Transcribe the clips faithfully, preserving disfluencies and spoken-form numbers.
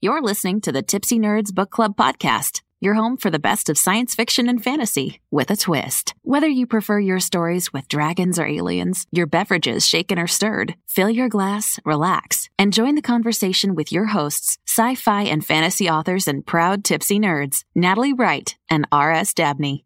You're listening to the Tipsy Nerds Book Club Podcast, your home for the best of science fiction and fantasy with a twist. Whether you prefer your stories with dragons or aliens, your beverages shaken or stirred, fill your glass, relax, and join the conversation with your hosts, sci-fi and fantasy authors and proud Tipsy Nerds, Natalie Wright and R S. Dabney.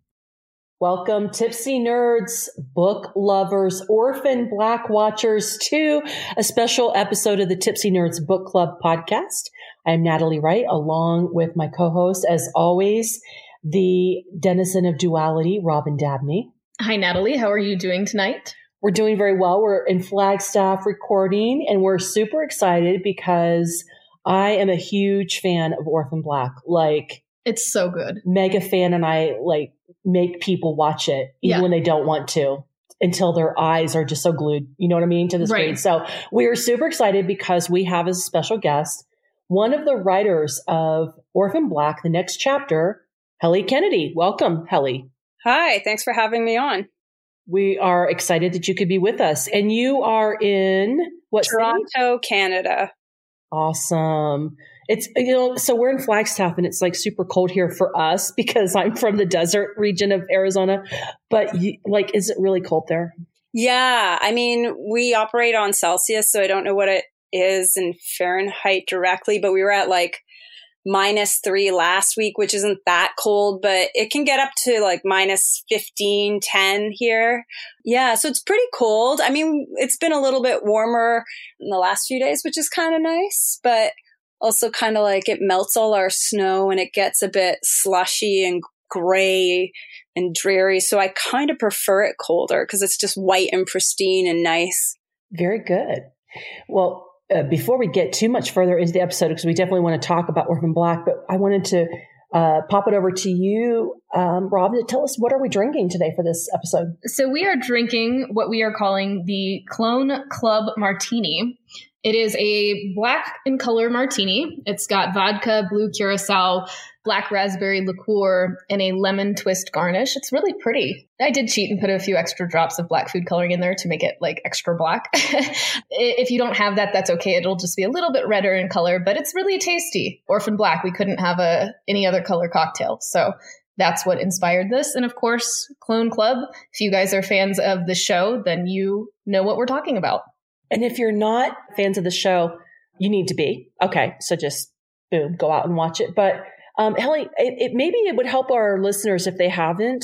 Welcome, Tipsy Nerds, book lovers, Orphan Black watchers, to a special episode of the Tipsy Nerds Book Club Podcast. I'm Natalie Wright, along with my co-host, as always, the denizen of duality, Robin Dabney. Hi, Natalie. How are you doing tonight? We're doing very well. We're in Flagstaff recording, and we're super excited because I am a huge fan of Orphan Black. Like, it's so good. Mega fan, and I like make people watch it even yeah. when they don't want to, until their eyes are just so glued, you know what I mean, to the screen. Right. So we are super excited because we have as a special guest one of the writers of Orphan Black: The Next Chapter, Heli Kennedy. Welcome, Heli. Hi, thanks for having me on. We are excited that you could be with us. And you are in what Toronto, city? Canada. Awesome. It's, you know, so we're in Flagstaff and it's like super cold here for us because I'm from the desert region of Arizona, but you, like, is it really cold there? Yeah. I mean, we operate on Celsius, so I don't know what it is in Fahrenheit directly, but we were at like minus three last week, which isn't that cold, but it can get up to like minus fifteen, ten here. Yeah. So it's pretty cold. I mean, it's been a little bit warmer in the last few days, which is kind of nice, but also kind of like it melts all our snow and it gets a bit slushy and gray and dreary. So I kind of prefer it colder because it's just white and pristine and nice. Very good. Well, uh, before we get too much further into the episode, because we definitely want to talk about Orphan Black, but I wanted to uh, pop it over to you, um, Rob, to tell us, what are we drinking today for this episode? So we are drinking what we are calling the Clone Club Martini. It is a black in color martini. It's got vodka, blue curacao, black raspberry liqueur, and a lemon twist garnish. It's really pretty. I did cheat and put a few extra drops of black food coloring in there to make it like extra black. If you don't have that, that's okay. It'll just be a little bit redder in color, but it's really tasty. Orphan Black, we couldn't have a any other color cocktail. So that's what inspired this. And of course, Clone Club. If you guys are fans of the show, then you know what we're talking about. And if you're not fans of the show, you need to be. Okay, so just boom, go out and watch it. But um, Heli, it, it maybe it would help our listeners if they haven't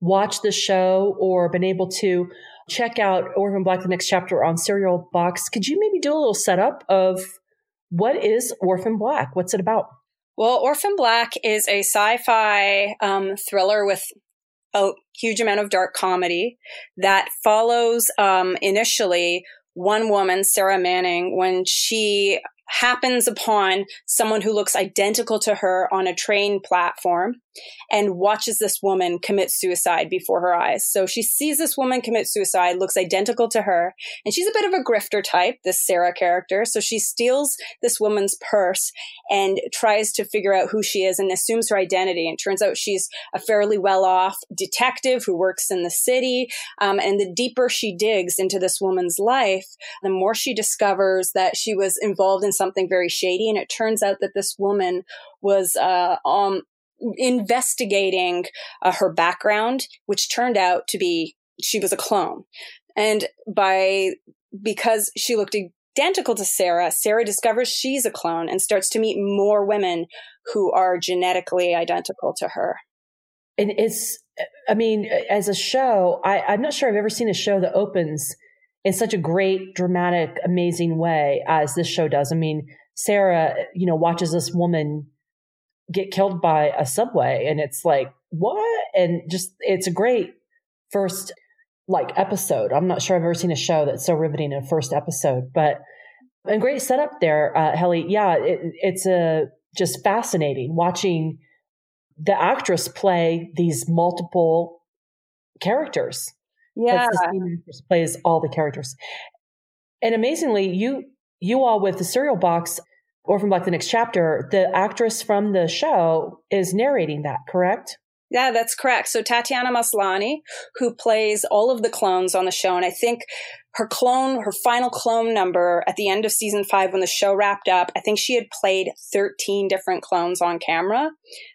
watched the show or been able to check out Orphan Black: The Next Chapter on Serial Box. Could you maybe do a little setup of what is Orphan Black? What's it about? Well, Orphan Black is a sci-fi um, thriller with a huge amount of dark comedy that follows um, initially one woman, Sarah Manning, when she happens upon someone who looks identical to her on a train platform and watches this woman commit suicide before her eyes. So she sees this woman commit suicide, looks identical to her, and she's a bit of a grifter type, this Sarah character. So she steals this woman's purse and tries to figure out who she is and assumes her identity. And turns out she's a fairly well-off detective who works in the city. Um, and the deeper she digs into this woman's life, the more she discovers that she was involved in something very shady. And it turns out that this woman was uh, um, investigating uh, her background, which turned out to be she was a clone. And by because she looked identical to Sarah, Sarah discovers she's a clone and starts to meet more women who are genetically identical to her. And it's, I mean, as a show, I, I'm not sure I've ever seen a show that opens in such a great, dramatic, amazing way as this show does. I mean, Sarah, you know, watches this woman get killed by a subway and it's like, what? And just, it's a great first like episode. I'm not sure I've ever seen a show that's so riveting in a first episode, but a great setup there, uh, Heli. Yeah. It, it's a just fascinating watching the actress play these multiple characters. Yeah, plays all the characters, and amazingly, you you all with the Serial Box, Orphan Black: The Next Chapter, the actress from the show is narrating that, correct? Yeah, that's correct. So Tatiana Maslany, who plays all of the clones on the show, and I think her clone, her final clone number at the end of season five when the show wrapped up, I think she had played thirteen different clones on camera.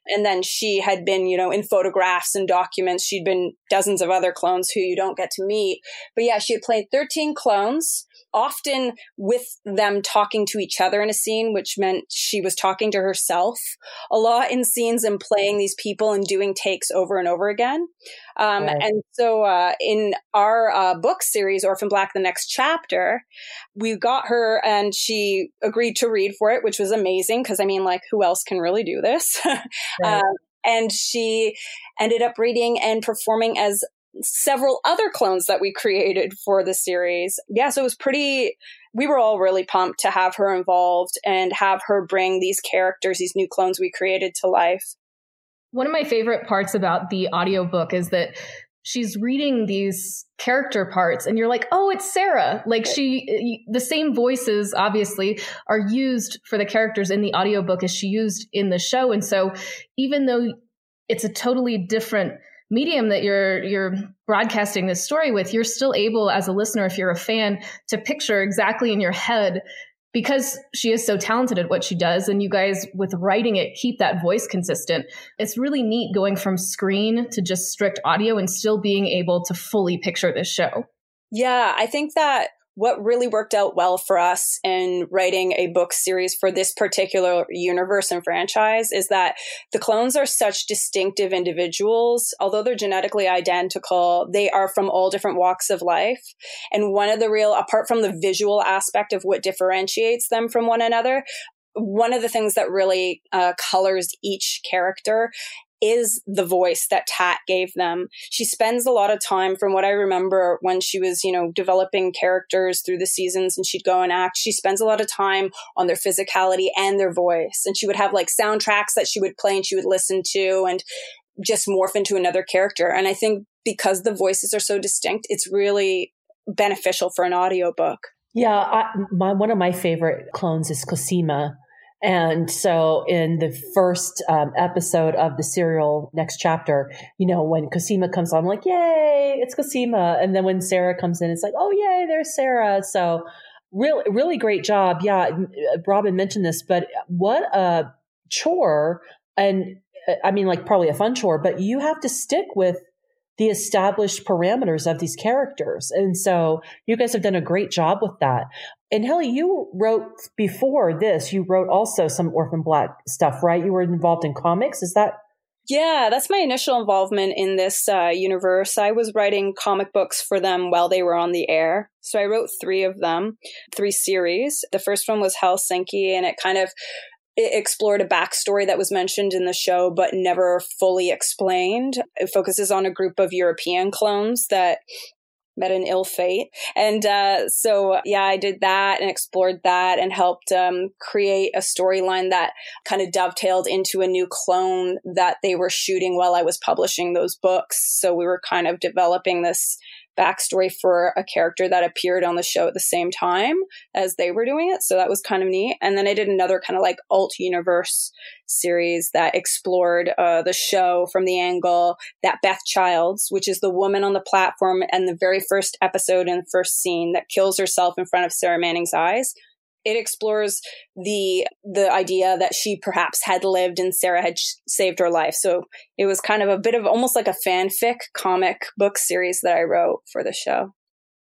And then she had been, you know, in photographs and documents. She'd been dozens of other clones who you don't get to meet. But yeah, she had played thirteen clones, often with them talking to each other in a scene, which meant she was talking to herself a lot in scenes and playing these people and doing takes over and over again. Um, right. And so uh, in our uh, book series, Orphan Black: The Next Chapter, we got her and she agreed to read for it, which was amazing because, I mean, like, who else can really do this? Right. um, and she ended up reading and performing as several other clones that we created for the series. Yeah, so it was pretty, we were all really pumped to have her involved and have her bring these characters, these new clones we created, to life. One of my favorite parts about the audiobook is that she's reading these character parts and you're like, oh, it's Sarah. Like she, the same voices obviously are used for the characters in the audiobook as she used in the show. And so even though it's a totally different medium that you're you're broadcasting this story with, you're still able as a listener, if you're a fan, to picture exactly in your head, because she is so talented at what she does. And you guys with writing it, keep that voice consistent. It's really neat going from screen to just strict audio and still being able to fully picture this show. Yeah, I think that what really worked out well for us in writing a book series for this particular universe and franchise is that the clones are such distinctive individuals. Although they're genetically identical, they are from all different walks of life. And one of the real, apart from the visual aspect of what differentiates them from one another, one of the things that really uh, colors each character is the voice that Tat gave them. She spends a lot of time, from what I remember, when she was, you know, developing characters through the seasons and she'd go and act, she spends a lot of time on their physicality and their voice. And she would have like soundtracks that she would play and she would listen to and just morph into another character. And I think because the voices are so distinct, it's really beneficial for an audiobook. Yeah. I, my, one of my favorite clones is Cosima. And so in the first um, episode of the serial Next Chapter, you know, when Cosima comes on, I'm like, yay, it's Cosima. And then when Sarah comes in, it's like, oh, yay, there's Sarah. So really, really great job. Yeah, Robin mentioned this, but what a chore. And I mean, like, probably a fun chore, but you have to stick with the established parameters of these characters. And so you guys have done a great job with that. And Heli, you wrote before this, you wrote also some Orphan Black stuff, right? You were involved in comics. Is that? Yeah, that's my initial involvement in this uh, universe. I was writing comic books for them while they were on the air. So I wrote three of them, three series. The first one was Helsinki, and it kind of It explored a backstory that was mentioned in the show, but never fully explained. It focuses on a group of European clones that met an ill fate. And uh, so, yeah, I did that and explored that and helped um, create a storyline that kind of dovetailed into a new clone that they were shooting while I was publishing those books. So we were kind of developing this backstory for a character that appeared on the show at the same time as they were doing it. So that was kind of neat. And then I did another kind of like alt universe series that explored uh, the show from the angle that Beth Childs, which is the woman on the platform and the very first episode and first scene that kills herself in front of Sarah Manning's eyes. It explores the the idea that she perhaps had lived and Sarah had sh- saved her life. So it was kind of a bit of almost like a fanfic comic book series that I wrote for the show.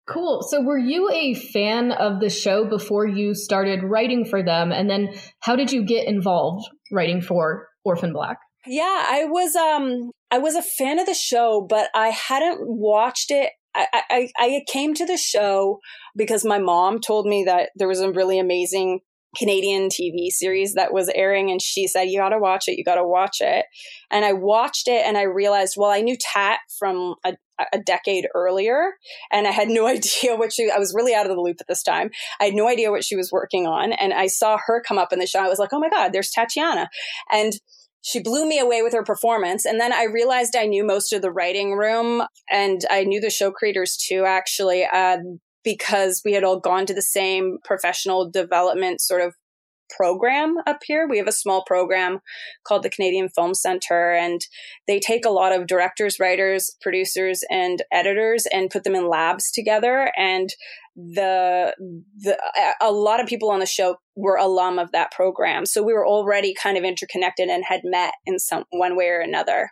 Cool. So were you a fan of the show before you started writing for them? And then how did you get involved writing for Orphan Black? Yeah, I was um, I was a fan of the show, but I hadn't watched it. I, I, I came to the show because my mom told me that there was a really amazing Canadian T V series that was airing. And she said, you got to watch it. You got to watch it. And I watched it and I realized, well, I knew Tat from a, a decade earlier. And I had no idea what she, I was really out of the loop at this time. I had no idea what she was working on. And I saw her come up in the show. I was like, oh my God, there's Tatiana. And she blew me away with her performance. And then I realized I knew most of the writing room, and I knew the show creators too, actually, uh, because we had all gone to the same professional development sort of program up here. We have a small program called the Canadian Film Center, and they take a lot of directors, writers, producers, and editors and put them in labs together. And the, the a lot of people on the show were alum of that program. So we were already kind of interconnected and had met in some one way or another.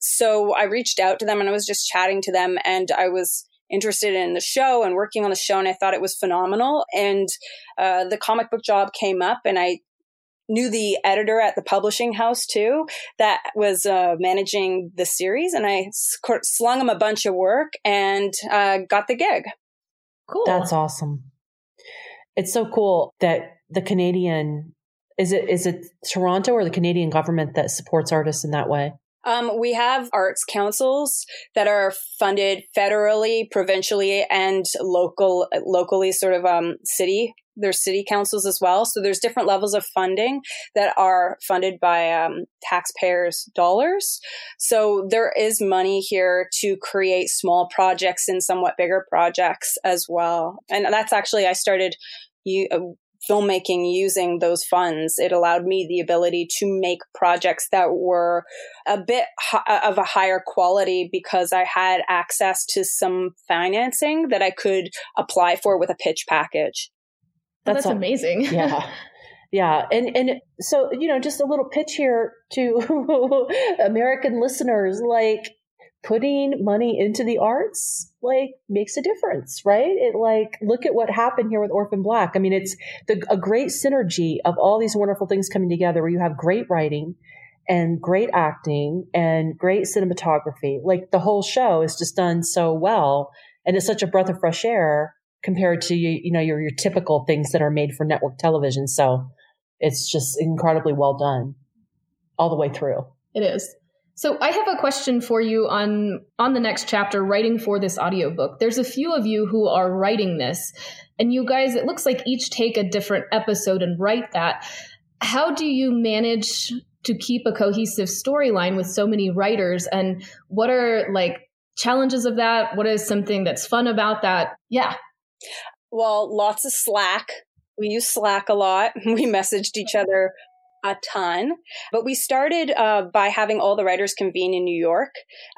So I reached out to them and I was just chatting to them, and I was interested in the show and working on the show, and I thought it was phenomenal. And uh, the comic book job came up, and I knew the editor at the publishing house too that was uh, managing the series, and I sc- slung him a bunch of work and uh, got the gig. Cool. That's awesome. It's so cool that the Canadian, is it is it Toronto or the Canadian government that supports artists in that way? Um, we have arts councils that are funded federally, provincially, and local, locally sort of um, city. There's city councils as well. So there's different levels of funding that are funded by um, taxpayers' dollars. So there is money here to create small projects and somewhat bigger projects as well. And that's actually, I started you. Uh, filmmaking using those funds. It allowed me the ability to make projects that were a bit hi- of a higher quality because I had access to some financing that I could apply for with a pitch package. That's, That's amazing. Yeah. Yeah. And, and so, you know, just a little pitch here to American listeners, like putting money into the arts like makes a difference, right? It like, look at what happened here with Orphan Black. I mean, it's the, a great synergy of all these wonderful things coming together where you have great writing and great acting and great cinematography. Like the whole show is just done so well. And it's such a breath of fresh air compared to, you, you know, your, your typical things that are made for network television. So it's just incredibly well done all the way through. It is. So I have a question for you on, on the next chapter, writing for this audiobook. There's a few of you who are writing this, and you guys, it looks like each take a different episode and write that. How do you manage to keep a cohesive storyline with so many writers? And what are like challenges of that? What is something that's fun about that? Yeah. Well, lots of Slack. We use Slack a lot. We messaged each other a ton. But we started uh, by having all the writers convene in New York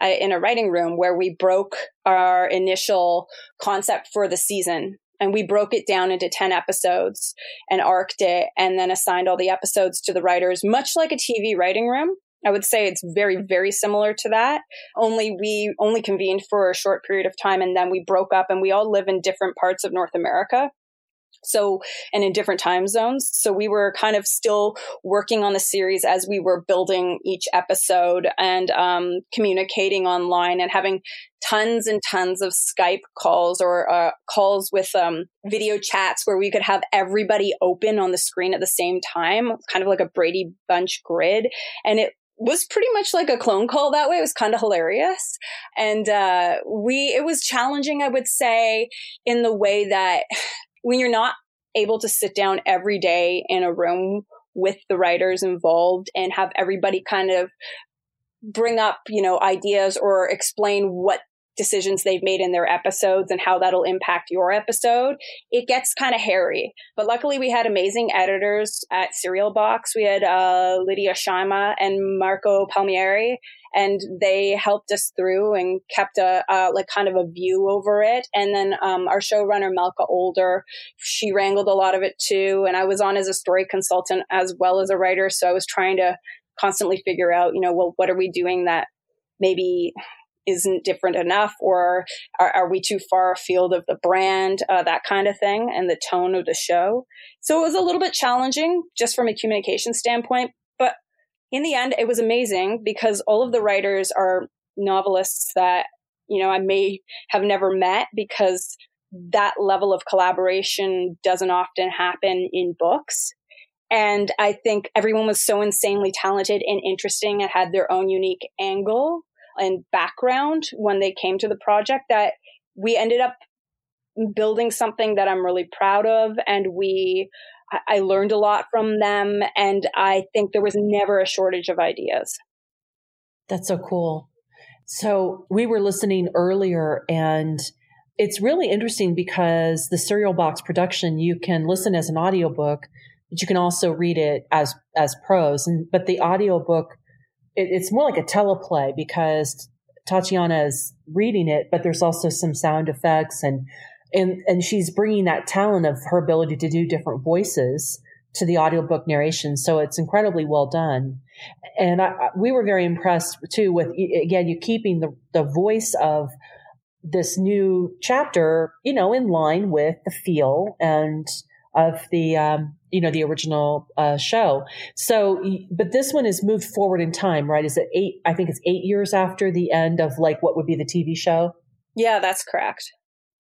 uh, in a writing room where we broke our initial concept for the season. And we broke it down into ten episodes and arced it, and then assigned all the episodes to the writers, much like a T V writing room. I would say it's very, very similar to that. Only we only convened for a short period of time, and then we broke up, and we all live in different parts of North America. So, and in different time zones. So we were kind of still working on the series as we were building each episode and um, communicating online and having tons and tons of Skype calls or uh, calls with um, video chats where we could have everybody open on the screen at the same time, kind of like a Brady Bunch grid. And it was pretty much like a clone call that way. It was kind of hilarious. And uh, we, it was challenging, I would say, in the way that when you're not able to sit down every day in a room with the writers involved and have everybody kind of bring up, you know, ideas or explain what decisions they've made in their episodes and how that'll impact your episode, it gets kind of hairy. But luckily we had amazing editors at Serial Box. We had uh, Lydia Shaima and Marco Palmieri, and they helped us through and kept a uh, like kind of a view over it. And then um, our showrunner, Malka Older, she wrangled a lot of it too. And I was on as a story consultant as well as a writer. So I was trying to constantly figure out, you know, well, what are we doing that maybe isn't different enough, or are, are we too far afield of the brand, uh, that kind of thing, and the tone of the show. So it was a little bit challenging just from a communication standpoint, but in the end, it was amazing because all of the writers are novelists that, you know, I may have never met because that level of collaboration doesn't often happen in books. And I think everyone was so insanely talented and interesting and had their own unique angle and background when they came to the project that we ended up building something that I'm really proud of. And we, I learned a lot from them. And I think there was never a shortage of ideas. That's so cool. So we were listening earlier, and it's really interesting because the Serial Box production, you can listen as an audiobook, but you can also read it as as prose. And but the audiobook, it, it's more like a teleplay because Tatiana is reading it, but there's also some sound effects and and and she's bringing that talent of her ability to do different voices to the audiobook narration. So it's incredibly well done. And I, we were very impressed too with, again, you keeping the, the voice of this new chapter, you know, in line with the feel and of the, um, you know, the original uh, show. So, but this one is moved forward in time, right? Is it eight? I think it's eight years after the end of like what would be the T V show. Yeah, that's correct.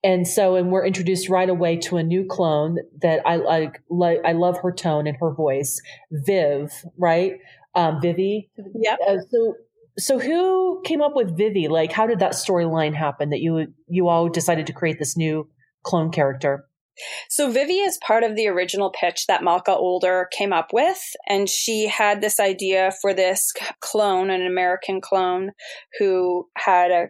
And so, and we're introduced right away to a new clone that I like. Lo- I love her tone and her voice, Viv, right? Um, Vivi. Yep. Uh, so, so who came up with Vivi? Like, how did that storyline happen that you you all decided to create this new clone character? So Vivi is part of the original pitch that Malka Older came up with, and she had this idea for this clone, an American clone, who had a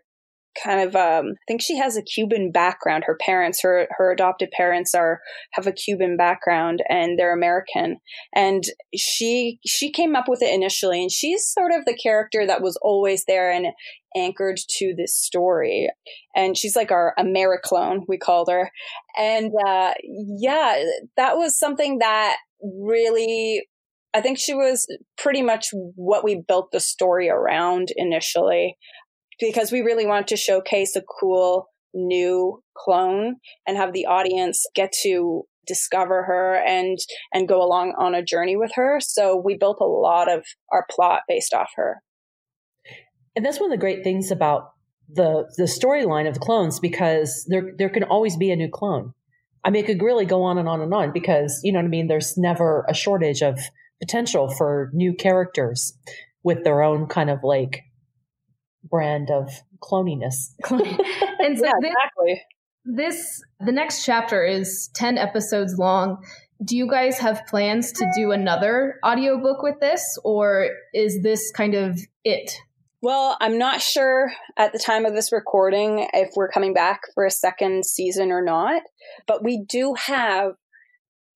kind of, um, I think she has a Cuban background. Her parents, her her adopted parents are have a Cuban background, and they're American. And she she came up with it initially, and she's sort of the character that was always there and anchored to this story. And she's like our AmeriClone, we called her. And uh, yeah, that was something that really, I think she was pretty much what we built the story around initially, because we really want to showcase a cool new clone and have the audience get to discover her and and go along on a journey with her. So we built a lot of our plot based off her. And that's one of the great things about the the storyline of the clones, because there there can always be a new clone. I mean, it could really go on and on and on because, you know what I mean, there's never a shortage of potential for new characters with their own kind of like brand of cloniness. And so yeah, this, exactly. This, the next chapter is ten episodes long. Do you guys have plans to do another audiobook with this, or is this kind of it? Well, I'm not sure at the time of this recording if we're coming back for a second season or not, but we do have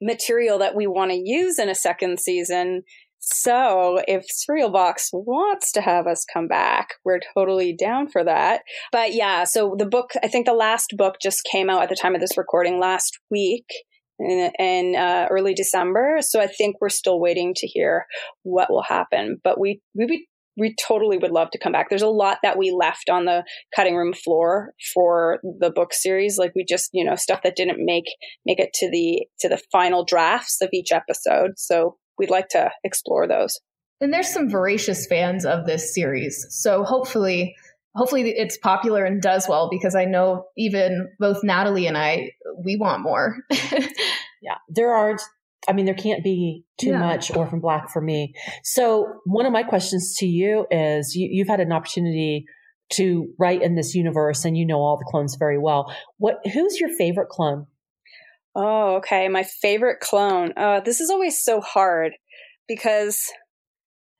material that we want to use in a second season. So if Surreal Box wants to have us come back, we're totally down for that. But yeah, so the book, I think the last book just came out at the time of this recording last week in, in uh, early December. So I think we're still waiting to hear what will happen. But we we would We totally would love to come back. There's a lot that we left on the cutting room floor for the book series. Like we just, you know, stuff that didn't make, make it to the, to the final drafts of each episode. So we'd like to explore those. And there's some voracious fans of this series. So hopefully, hopefully it's popular and does well, because I know even both Natalie and I, we want more. Yeah, there are. I mean, there can't be too yeah. much Orphan Black for me. So one of my questions to you is you, you've had an opportunity to write in this universe and you know all the clones very well. What, who's your favorite clone? Oh, okay. My favorite clone. Uh, this is always so hard because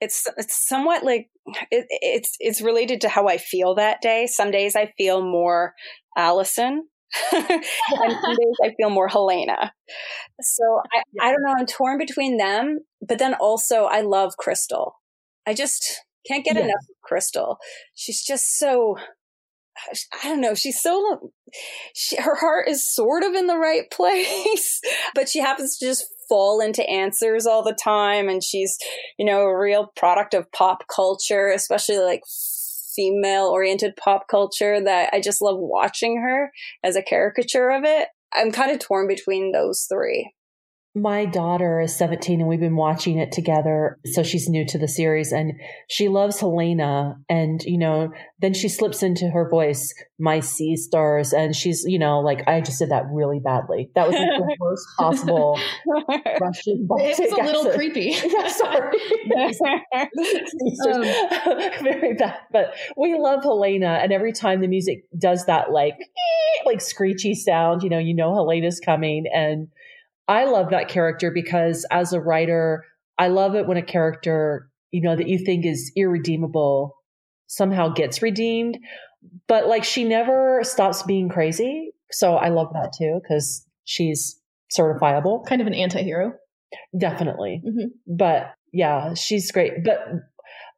it's, it's somewhat like it, it's, it's related to how I feel that day. Some days I feel more Allison. And some days I feel more Helena. So I, I don't know. I'm torn between them, but then also I love Crystal. I just can't get yeah. enough of Crystal. She's just so, I don't know. She's so, she, her heart is sort of in the right place, but she happens to just fall into answers all the time. And she's, you know, a real product of pop culture, especially like female-oriented pop culture, that I just love watching her as a caricature of it. I'm kind of torn between those three. My daughter is seventeen and we've been watching it together. So she's new to the series and she loves Helena. And, you know, then she slips into her voice, my sea stars. And she's, you know, like, I just did that really badly. That was like the worst possible Russian. It was a little creepy. Yeah, sorry. um, Very bad. But we love Helena. And every time the music does that, like, like screechy sound, you know, you know, Helena's coming. And I love that character because as a writer, I love it when a character, you know, that you think is irredeemable somehow gets redeemed, but like she never stops being crazy. So I love that too, because she's certifiable. Kind of an anti-hero. Definitely. Mm-hmm. But yeah, she's great. But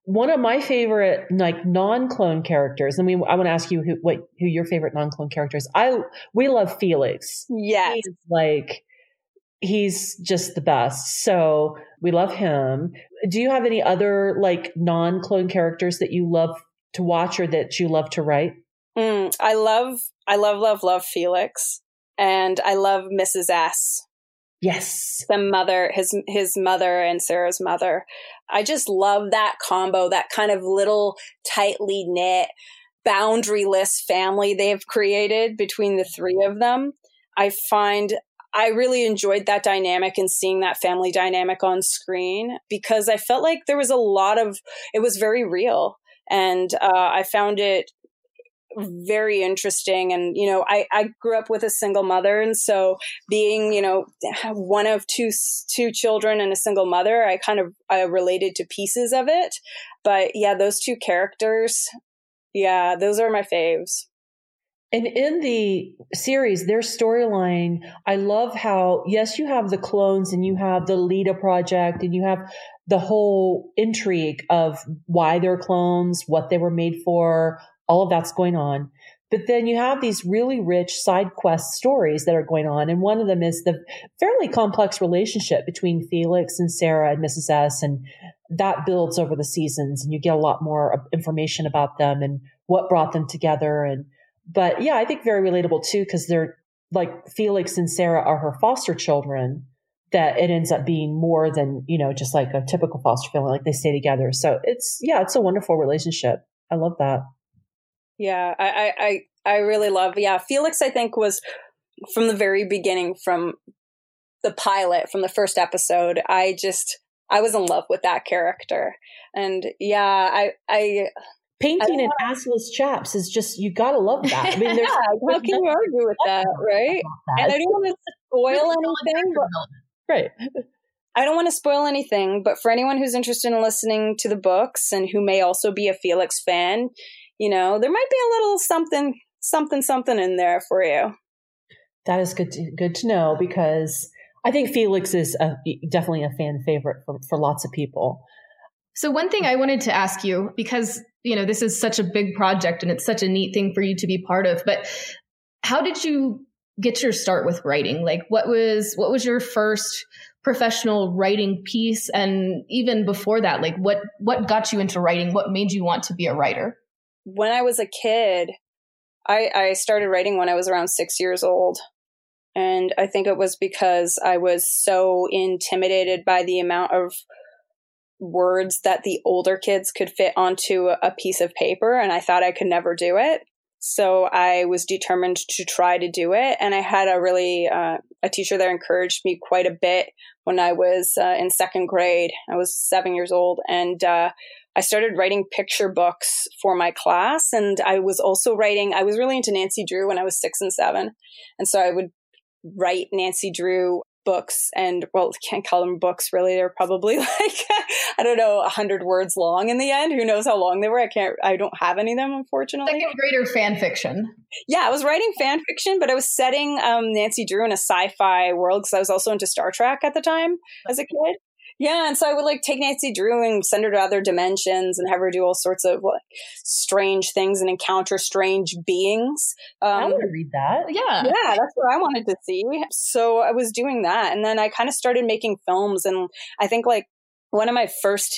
one of my favorite like non-clone characters, and we I want to ask you who what who your favorite non-clone character is. I we love Felix. Yes. He's like he's just the best. So we love him. Do you have any other like non-clone characters that you love to watch or that you love to write? Mm, I love I love love love Felix, and I love Missus S. Yes. The mother, his his mother and Sarah's mother. I just love that combo, that kind of little tightly knit, boundaryless family they've created between the three of them. I find I really enjoyed that dynamic and seeing that family dynamic on screen because I felt like there was a lot of, it was very real. And uh, I found it very interesting. And, you know, I, I grew up with a single mother. And so being, you know, one of two, two children and a single mother, I kind of I related to pieces of it. But yeah, those two characters, yeah, those are my faves. And in the series, their storyline, I love how, yes, you have the clones and you have the Leda project and you have the whole intrigue of why they're clones, what they were made for, all of that's going on. But then you have these really rich side quest stories that are going on. And one of them is the fairly complex relationship between Felix and Sarah and Missus S. And that builds over the seasons and you get a lot more information about them and what brought them together. And, but yeah, I think very relatable too, because they're like Felix and Sarah are her foster children, that it ends up being more than, you know, just like a typical foster family, like they stay together. So it's, yeah, it's a wonderful relationship. I love that. Yeah, I, I, I really love, yeah, Felix, I think was from the very beginning, from the pilot, from the first episode, I just, I was in love with that character. And yeah, I, I... Painting and assless chaps is just, you gotta love that. I mean, there's yeah, how can you argue with that, right? That. And I don't want to spoil anything, but, right? I don't want to spoil anything, but for anyone who's interested in listening to the books and who may also be a Felix fan, you know, there might be a little something, something, something in there for you. That is good to, good to know, because I think Felix is a, definitely a fan favorite for, for lots of people. So one thing I wanted to ask you, because, you know, this is such a big project and it's such a neat thing for you to be part of, but how did you get your start with writing? Like what was, what was your first professional writing piece? And even before that, like what, what got you into writing? What made you want to be a writer? When I was a kid, I, I started writing when I was around six years old. And I think it was because I was so intimidated by the amount of words that the older kids could fit onto a piece of paper. And I thought I could never do it. So I was determined to try to do it. And I had a really, uh, a teacher that encouraged me quite a bit when I was uh, in second grade. I was seven years old. And, uh, I started writing picture books for my class, and I was also writing, I was really into Nancy Drew when I was six and seven. And so I would write Nancy Drew books, and well, can't call them books really. They're probably like, I don't know, a hundred words long in the end. Who knows how long they were? I can't, I don't have any of them, unfortunately. Second grader fan fiction. Yeah, I was writing fan fiction, but I was setting um, Nancy Drew in a sci-fi world because I was also into Star Trek at the time as a kid. Yeah, and so I would like take Nancy Drew and send her to other dimensions and have her do all sorts of like strange things and encounter strange beings. Um, I want to read that. Yeah. Yeah, that's what I wanted to see. So I was doing that. And then I kind of started making films. And I think like one of my first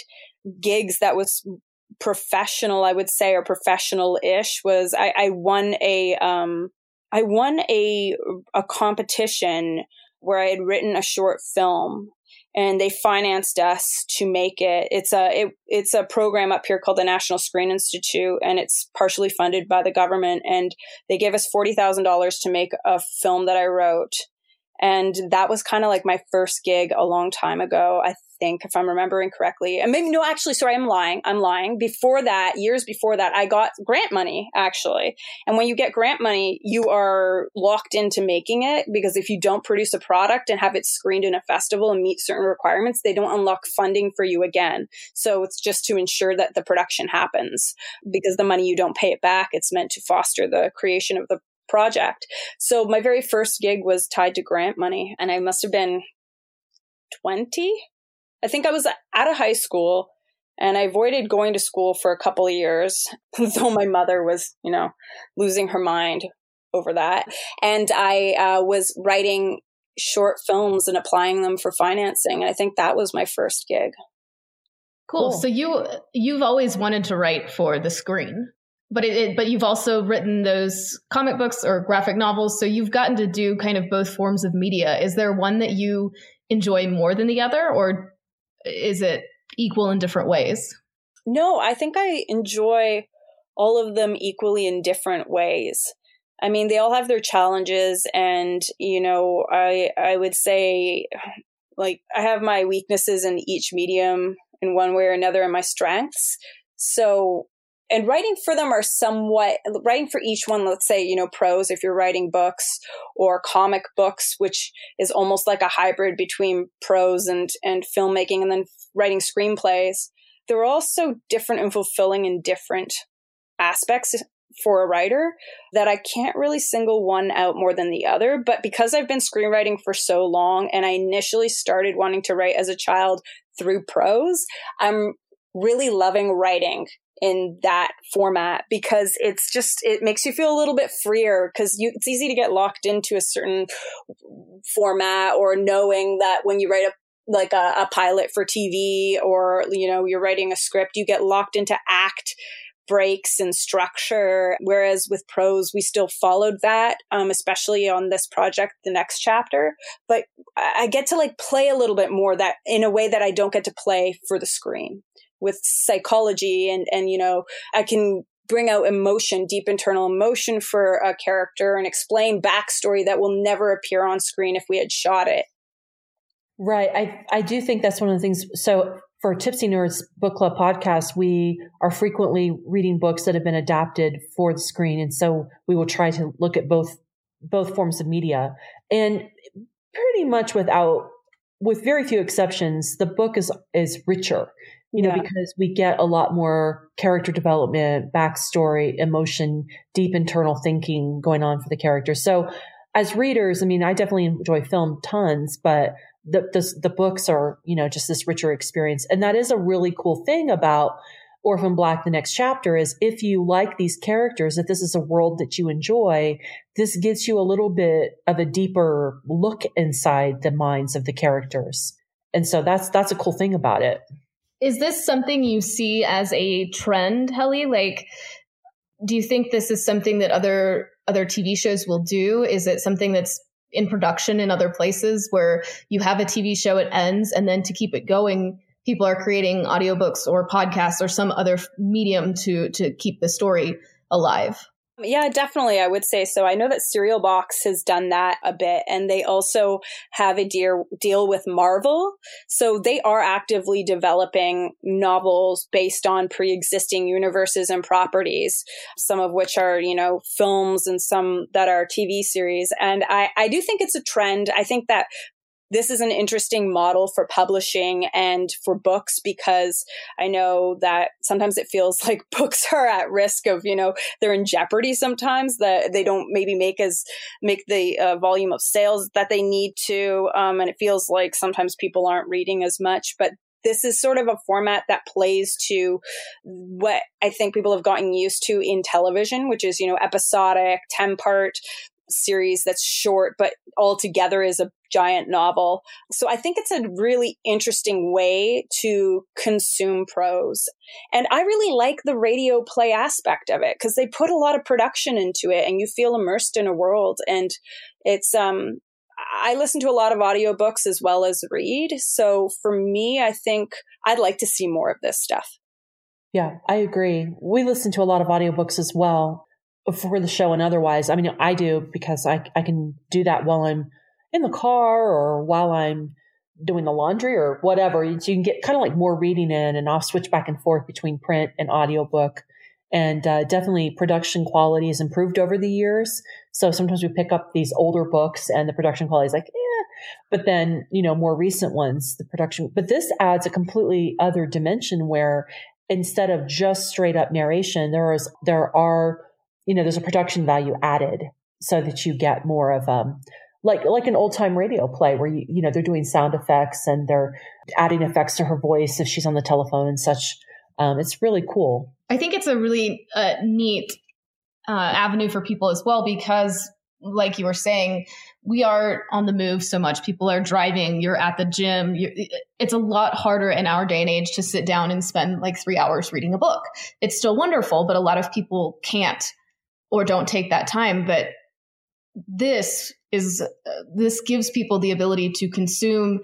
gigs that was professional, I would say, or professional-ish was I, I won a um, I won a a competition where I had written a short film. And they financed us to make it. It's a it, it's a program up here called the National Screen Institute, and it's partially funded by the government. And they gave us forty thousand dollars to make a film that I wrote. And that was kind of like my first gig a long time ago, I think, if I'm remembering correctly. And maybe, no, actually, sorry, I'm lying. I'm lying. Before that, years before that, I got grant money, actually. And when you get grant money, you are locked into making it, because if you don't produce a product and have it screened in a festival and meet certain requirements, they don't unlock funding for you again. So it's just to ensure that the production happens, because the money you don't pay it back, it's meant to foster the creation of the project. So my very first gig was tied to grant money, and I must have been twenty. I think I was out of high school and I avoided going to school for a couple of years, though my mother was, you know, losing her mind over that. And I uh, was writing short films and applying them for financing. And I think that was my first gig. Cool. cool. So you, you've always wanted to write for the screen, but it, it, but you've also written those comic books or graphic novels. So you've gotten to do kind of both forms of media. Is there one that you enjoy more than the other, or is it equal in different ways? No, I think I enjoy all of them equally in different ways. I mean, they all have their challenges, and, you know, I, I would say, like, I have my weaknesses in each medium in one way or another, and my strengths. So, and writing for them are somewhat, writing for each one, let's say, you know, prose, if you're writing books, or comic books, which is almost like a hybrid between prose and, and filmmaking, and then writing screenplays. They're all so different and fulfilling in different aspects for a writer that I can't really single one out more than the other. But because I've been screenwriting for so long, and I initially started wanting to write as a child through prose, I'm really loving writing in that format because it's just, it makes you feel a little bit freer, because you, it's easy to get locked into a certain format, or knowing that when you write a like a, a pilot for T V, or, you know, you're writing a script, you get locked into act breaks and structure. Whereas with prose, we still followed that, um, especially on this project, The Next Chapter. But I get to like play a little bit more that in a way that I don't get to play for the screen with psychology. And, and, you know, I can bring out emotion, deep internal emotion for a character, and explain backstory that will never appear on screen if we had shot it. Right. I, I do think that's one of the things. So for Tipsy Nerds Book Club Podcast, we are frequently reading books that have been adapted for the screen. And so we will try to look at both, both forms of media, and pretty much without, with very few exceptions, the book is, is richer, you yeah. know, because we get a lot more character development, backstory, emotion, deep internal thinking going on for the character. So as readers, I mean, I definitely enjoy film tons, but The, the the books are, you know, just this richer experience. And that is a really cool thing about Orphan Black: The Next Chapter, is if you like these characters, if this is a world that you enjoy, this gives you a little bit of a deeper look inside the minds of the characters. And so that's that's a cool thing about it. Is this something you see as a trend, Heli? Like, do you think this is something that other other T V shows will do? Is it something that's in production in other places, where you have a T V show, it ends, and then to keep it going, people are creating audiobooks or podcasts or some other medium to to keep the story alive? Yeah, definitely. I would say so. I know that Cereal Box has done that a bit, and they also have a dear, deal with Marvel. So they are actively developing novels based on pre-existing universes and properties, some of which are, you know, films, and some that are T V series. And I, I do think it's a trend. I think that this is an interesting model for publishing and for books, because I know that sometimes it feels like books are at risk of, you know, they're in jeopardy sometimes, that they don't maybe make as make the uh, volume of sales that they need to. Um, and it feels like sometimes people aren't reading as much, but this is sort of a format that plays to what I think people have gotten used to in television, which is, you know, episodic, ten part series that's short, but all together is a giant novel. So I think it's a really interesting way to consume prose. And I really like the radio play aspect of it, because they put a lot of production into it and you feel immersed in a world. And it's, um, I listen to a lot of audiobooks as well as read. So for me, I think I'd like to see more of this stuff. Yeah, I agree. We listen to a lot of audiobooks as well for the show and otherwise. I mean, I do, because I, I can do that while I'm in the car, or while I'm doing the laundry or whatever. So you can get kind of like more reading in, and I'll switch back and forth between print and audiobook. And uh, definitely production quality has improved over the years. So sometimes we pick up these older books and the production quality is like, eh. But then, you know, more recent ones, the production, but this adds a completely other dimension where instead of just straight up narration, there is, there are, you know, there's a production value added, so that you get more of um, like like an old time radio play where, you, you know, they're doing sound effects and they're adding effects to her voice if she's on the telephone and such. Um, it's really cool. I think it's a really uh, neat uh, avenue for people as well, because like you were saying, we are on the move so much. People are driving. You're at the gym. You're, it's a lot harder in our day and age to sit down and spend like three hours reading a book. It's still wonderful, but a lot of people can't or don't take that time. But this is uh, this gives people the ability to consume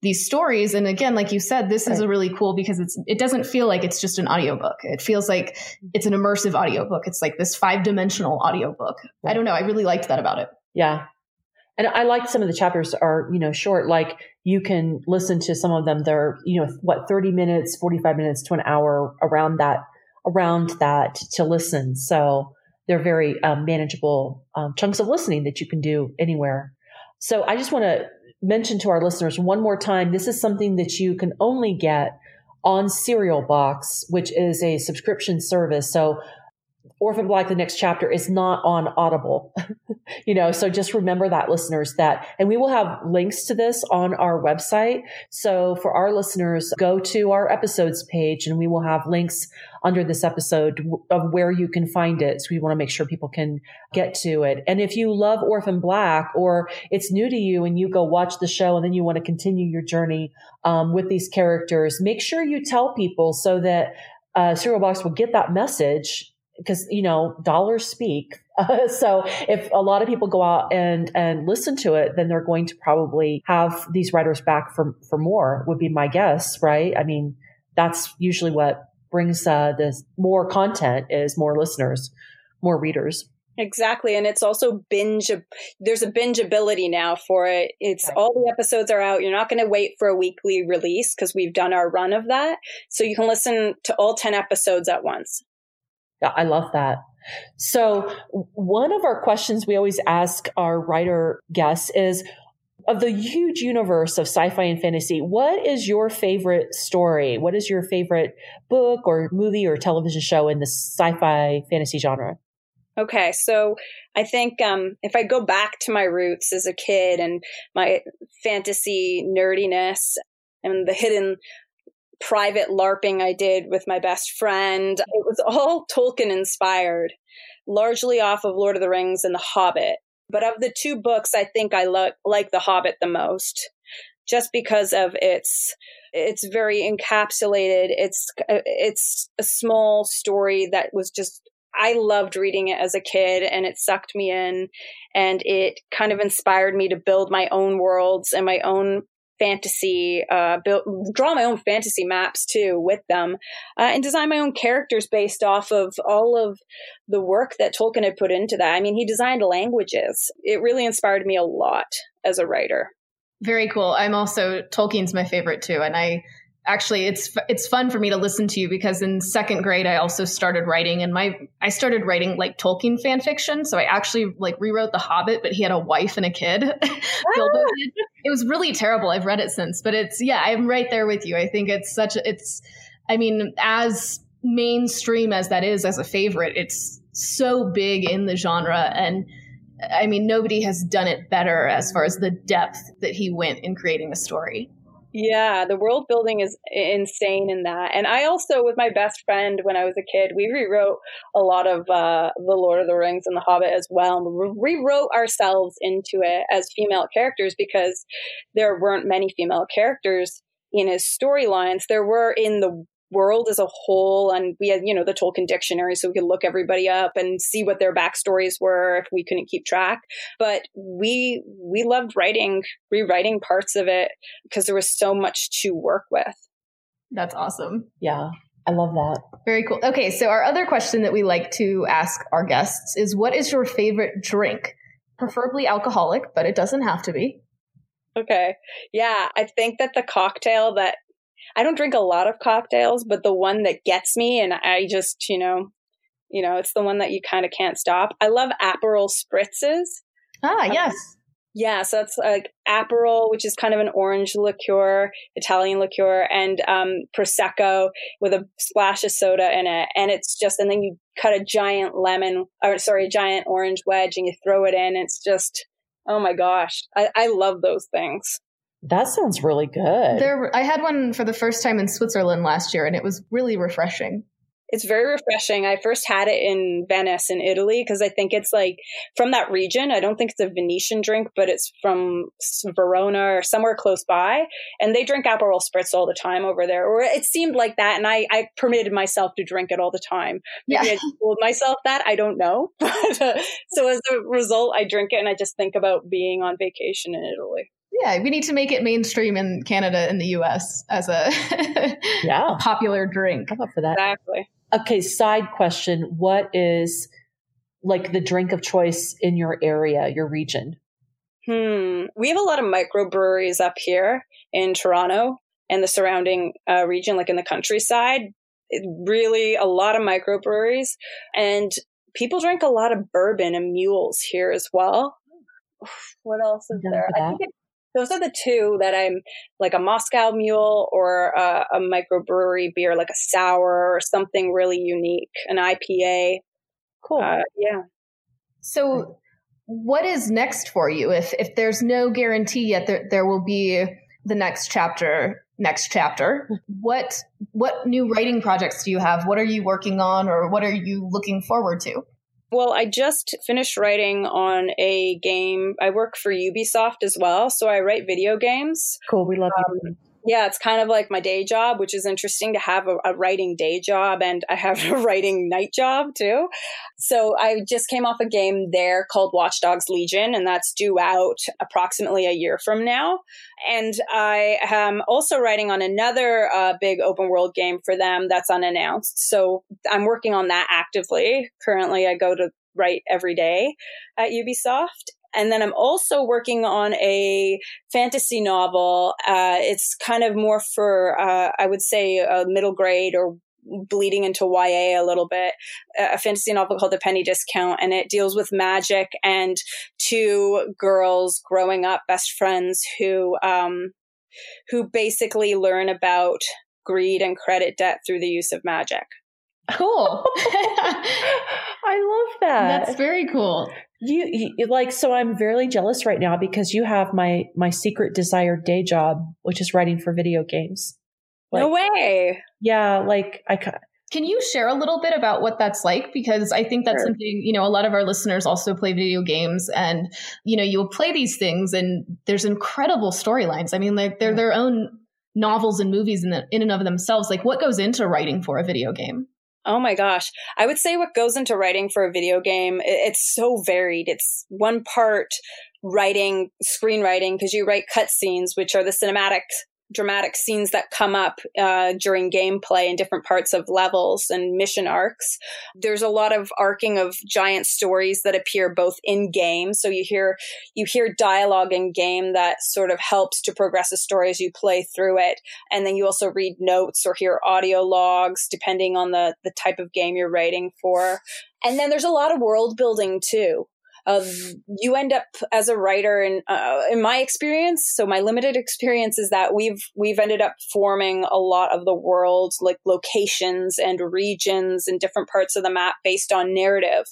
these stories. And again, like you said, this right. is a really cool because it's, it doesn't feel like it's just an audiobook. It feels like it's an immersive audiobook. It's like this five dimensional audiobook. Right. I don't know. I really liked that about it. Yeah. And I like some of the chapters are, you know, short, like you can listen to some of them. They're, you know, what, thirty minutes, forty-five minutes to an hour around that, around that to listen. So they're very um, manageable um, chunks of listening that you can do anywhere. So I just want to mention to our listeners one more time, this is something that you can only get on Serial Box, which is a subscription service. So Orphan Black, The Next Chapter is not on Audible, you know, so just remember that, listeners, that, and we will have links to this on our website. So for our listeners, go to our episodes page and we will have links under this episode of where you can find it. So we want to make sure people can get to it. And if you love Orphan Black or it's new to you and you go watch the show and then you want to continue your journey um, with these characters, make sure you tell people so that uh, Serial Box will get that message. Because, you know, dollars speak. Uh, so if a lot of people go out and, and listen to it, then they're going to probably have these writers back for, for more would be my guess, right? I mean, that's usually what brings uh, this more content is more listeners, more readers. Exactly. And it's also binge. There's a binge ability now for it. It's all the episodes are out. You're not going to wait for a weekly release because we've done our run of that. So you can listen to all ten episodes at once. I love that. So one of our questions we always ask our writer guests is, of the huge universe of sci-fi and fantasy, what is your favorite story? What is your favorite book or movie or television show in the sci-fi fantasy genre? Okay, so I think um, if I go back to my roots as a kid and my fantasy nerdiness and the hidden private LARPing I did with my best friend. It was all Tolkien inspired, largely off of Lord of the Rings and The Hobbit. But of the two books, I think I lo- like The Hobbit the most, just because of its it's very encapsulated. It's it's a small story that was just I loved reading it as a kid, and it sucked me in, and it kind of inspired me to build my own worlds and my own fantasy, uh, build, draw my own fantasy maps too with them, uh, and design my own characters based off of all of the work that Tolkien had put into that. I mean, he designed languages. It really inspired me a lot as a writer. Very cool. I'm also, Tolkien's my favorite too. And I actually, it's, it's fun for me to listen to you because in second grade, I also started writing and my, I started writing like Tolkien fan fiction. So I actually like rewrote The Hobbit, but he had a wife and a kid. Ah! It was really terrible. I've read it since, but it's, yeah, I'm right there with you. I think it's such a, it's, I mean, as mainstream as that is, as a favorite, it's so big in the genre. And I mean, nobody has done it better as far as the depth that he went in creating the story. Yeah, the world building is insane in that. And I also, with my best friend when I was a kid, we rewrote a lot of uh, The Lord of the Rings and The Hobbit as well. And we rewrote ourselves into it as female characters because there weren't many female characters in his storylines. There were in the world as a whole, and we had, you know, the Tolkien dictionary, so we could look everybody up and see what their backstories were if we couldn't keep track. But we we loved writing, rewriting parts of it because there was so much to work with. That's awesome. Yeah, I love that. Very cool. Okay, so our other question that we like to ask our guests is, what is your favorite drink? Preferably alcoholic, but it doesn't have to be. Okay. Yeah, I think that the cocktail that I don't drink a lot of cocktails, but the one that gets me and I just, you know, you know, it's the one that you kind of can't stop. I love Aperol spritzes. Ah, yes. Um, yeah. So that's like Aperol, which is kind of an orange liqueur, Italian liqueur, and um, Prosecco with a splash of soda in it. And it's just, and then you cut a giant lemon, or sorry, a giant orange wedge and you throw it in. It's just Oh my gosh. I, I love those things. That sounds really good. There, I had one for the first time in Switzerland last year, and it was really refreshing. It's very refreshing. I first had it in Venice in Italy because I think it's like from that region. I don't think it's a Venetian drink, but it's from Verona or somewhere close by. And they drink Aperol Spritz all the time over there, or it seemed like that. And I, I permitted myself to drink it all the time. Maybe yeah. I told myself that. I don't know. But, uh, so as a result, I drink it and I just think about being on vacation in Italy. Yeah, we need to make it mainstream in Canada and the U S as a, yeah. a popular drink. I'm up for that. Exactly. Okay, side question. What is like the drink of choice in your area, your region? Hmm. We have a lot of microbreweries up here in Toronto and the surrounding uh, region, like in the countryside. It, really, a lot of microbreweries. And people drink a lot of bourbon and mules here as well. What else is there? I think it Those are the two that I'm like a Moscow mule or a, a microbrewery beer, like a sour or something really unique, an I P A. Cool. Uh, yeah. So what is next for you? If if there's no guarantee yet that there will be the next chapter, next chapter, what what new writing projects do you have? What are you working on or what are you looking forward to? Well, I just finished writing on a game. I work for Ubisoft as well, so I write video games. Cool, we love um, you. Yeah, it's kind of like my day job, which is interesting to have a, a writing day job, and I have a writing night job too. So I just came off a game there called Watch Dogs Legion, and that's due out approximately a year from now. And I am also writing on another uh, big open world game for them that's unannounced. So I'm working on that actively. Currently, I go to write every day at Ubisoft. And then I'm also working on a fantasy novel. Uh, it's kind of more for, uh, I would say, uh, middle grade or bleeding into Y A a little bit, a fantasy novel called The Penny Discount. And it deals with magic and two girls growing up, best friends, who um, who basically learn about greed and credit debt through the use of magic. Cool. I love that. That's very cool. You, you like, so I'm very jealous right now because you have my, my secret desired day job, which is writing for video games. Like, no way. Yeah. Like I can, can you share a little bit about what that's like? Because I think that's sure. something, you know, a lot of our listeners also play video games and, you know, you'll play these things and there's incredible storylines. I mean, like they're yeah. their own novels and movies in the, in and of themselves. Like what goes into writing for a video game? Oh my gosh. I would say what goes into writing for a video game, it's so varied. It's one part writing, screenwriting, because you write cutscenes, which are the cinematic, dramatic scenes that come up uh, during gameplay in different parts of levels and mission arcs. There's a lot of arcing of giant stories that appear both in game. So you hear you hear dialogue in game that sort of helps to progress the story as you play through it. And then you also read notes or hear audio logs, depending on the, the type of game you're writing for. And then there's a lot of world building too. Of you end up as a writer, and in, uh, in my experience, so my limited experience is that we've we've ended up forming a lot of the world, like locations and regions and different parts of the map based on narrative.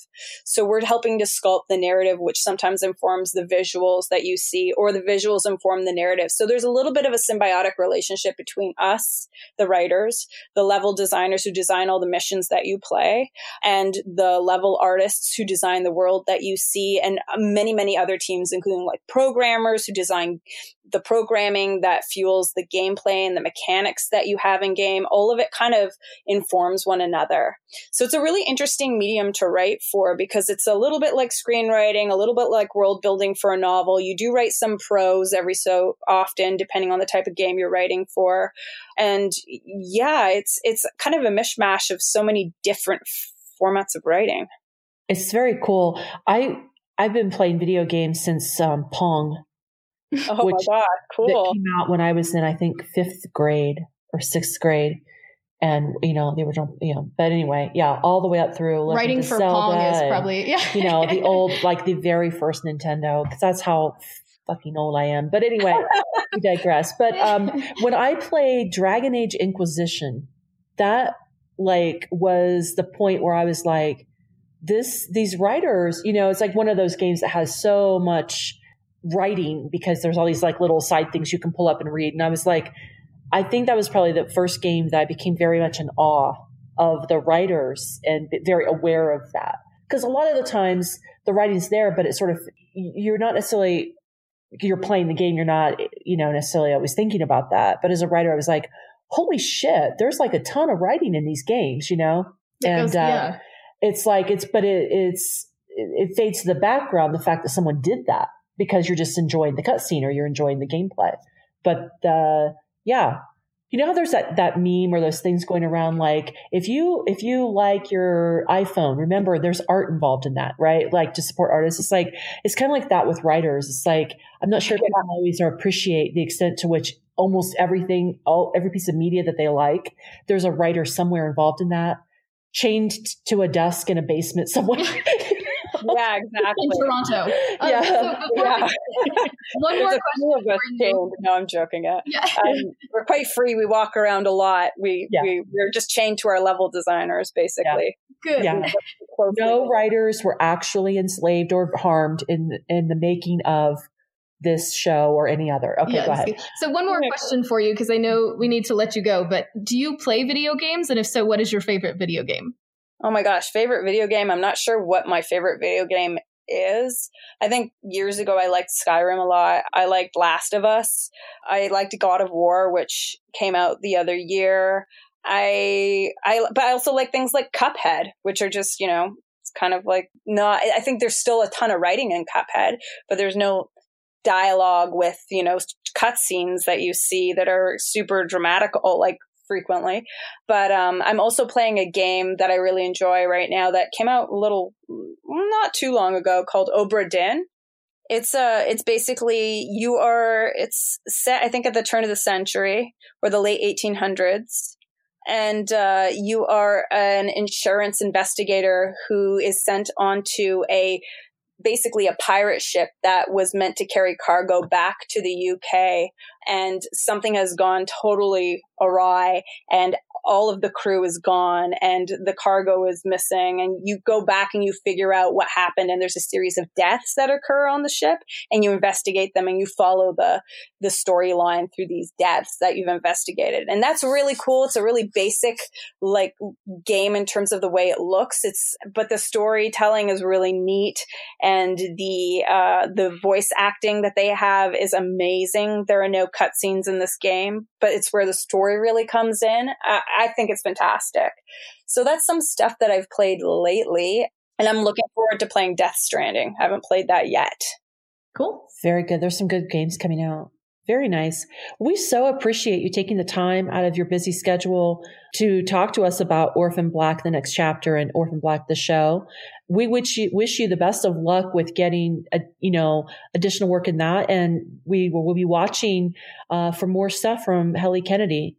So we're helping to sculpt the narrative, which sometimes informs the visuals that you see, or the visuals inform the narrative. So there's a little bit of a symbiotic relationship between us, the writers, the level designers who design all the missions that you play, and the level artists who design the world that you see. And many, many other teams, including like programmers who design the programming that fuels the gameplay and the mechanics that you have in game. All of it kind of informs one another. So it's a really interesting medium to write for because it's a little bit like screenwriting, a little bit like world building for a novel. You do write some prose every so often, depending on the type of game you're writing for. And yeah, it's it's kind of a mishmash of so many different f- formats of writing. It's very cool. I, I've been playing video games since um, Pong. Oh, which, my God. Cool. That came out when I was in, I think, fifth grade or sixth grade. And, you know, the original, you know, but anyway, yeah, all the way up through. Writing for Zelda Pong is and, probably, yeah. you know, the old, like the very first Nintendo, because that's how fucking old I am. But anyway, we digress. But um, when I played Dragon Age Inquisition, that like was the point where I was like, This, these writers, you know, it's like one of those games that has so much writing because there's all these like little side things you can pull up and read. And I was like, I think that was probably the first game that I became very much in awe of the writers and very aware of that. Because a lot of the times the writing's there, but it's sort of, you're not necessarily, you're playing the game. You're not, you know, necessarily always thinking about that. But as a writer, I was like, holy shit, there's like a ton of writing in these games, you know? It and goes, yeah. uh, it's like, it's, but it, it's, it fades to the background, the fact that someone did that, because you're just enjoying the cutscene or you're enjoying the gameplay. But uh, yeah, you know how there's that, that meme or those things going around, like if you if you like your iPhone, remember there's art involved in that, right? Like to support artists. It's like it's kind of like that with writers. It's like I'm not sure if people always appreciate the extent to which almost everything, all every piece of media that they like, there's a writer somewhere involved in that, chained to a desk in a basement somewhere. Yeah, exactly. In Toronto. Um, yeah. So yeah. One more question. You... No, I'm joking. Yeah. yeah. Um, we're quite free. We walk around a lot. We, yeah. we, we're just chained to our level designers, basically. Yeah. Good. Yeah. No writers were actually enslaved or harmed in in the making of this show or any other. Okay, yes. Go ahead. So one more question for you, because I know we need to let you go, but do you play video games? And if so, what is your favorite video game? Oh my gosh, favorite video game. I'm not sure what my favorite video game is. I think years ago I liked Skyrim a lot. I liked Last of Us. I liked God of War, which came out the other year. I I but I also like things like Cuphead, which are just, you know, it's kind of like not I think there's still a ton of writing in Cuphead, but there's no dialogue with, you know, cutscenes that you see that are super dramatical, like frequently. But um, I'm also playing a game that I really enjoy right now that came out a little, not too long ago, called Obra Dinn. It's uh, it's basically you are, it's set, I think, at the turn of the century or the late eighteen hundreds. And uh, you are an insurance investigator who is sent onto a basically a pirate ship that was meant to carry cargo back to the U K, and something has gone totally awry and all of the crew is gone and the cargo is missing, and you go back and you figure out what happened, and there's a series of deaths that occur on the ship and you investigate them and you follow the the storyline through these deaths that you've investigated. And that's really cool. It's a really basic like game in terms of the way it looks. It's but the storytelling is really neat, and the uh, the voice acting that they have is amazing. There are no cutscenes in this game, but it's where the story really comes in. I, I think it's fantastic. So that's some stuff that I've played lately, and I'm looking forward to playing Death Stranding. I haven't played that yet. Cool. Very good. There's some good games coming out. Very nice. We so appreciate you taking the time out of your busy schedule to talk to us about Orphan Black, the next chapter, and Orphan Black, the show. We wish you, wish you the best of luck with getting, a, you know, additional work in that. And we will we'll be watching uh, for more stuff from Heli Kennedy.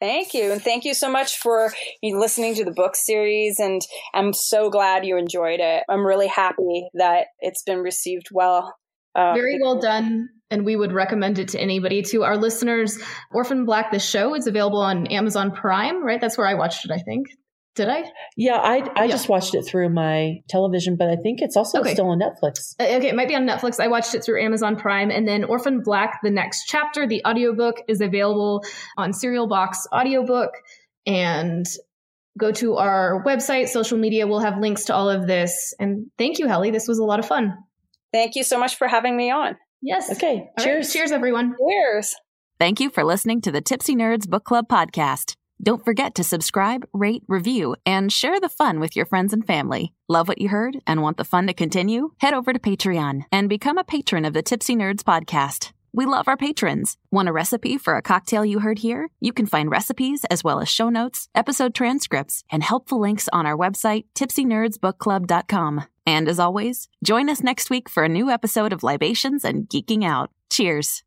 Thank you. And thank you so much for listening to the book series. And I'm so glad you enjoyed it. I'm really happy that it's been received well. Uh, Very well done. And we would recommend it to anybody. To our listeners, Orphan Black, the show, is available on Amazon Prime, right? That's where I watched it, I think. Did I? Yeah, I, I yeah. just watched it through my television, but I think it's also okay. still on Netflix. Okay, it might be on Netflix. I watched it through Amazon Prime. And then Orphan Black, the next chapter, the audiobook, is available on Serial Box Audiobook. And go to our website, social media. We'll have links to all of this. And thank you, Heli. This was a lot of fun. Thank you so much for having me on. Yes. Okay. All cheers. Right. Cheers, everyone. Cheers. Thank you for listening to the Tipsy Nerds Book Club podcast. Don't forget to subscribe, rate, review, and share the fun with your friends and family. Love what you heard and want the fun to continue? Head over to Patreon and become a patron of the Tipsy Nerds podcast. We love our patrons. Want a recipe for a cocktail you heard here? You can find recipes as well as show notes, episode transcripts, and helpful links on our website, tipsy nerds book club dot com. And as always, join us next week for a new episode of Libations and Geeking Out. Cheers.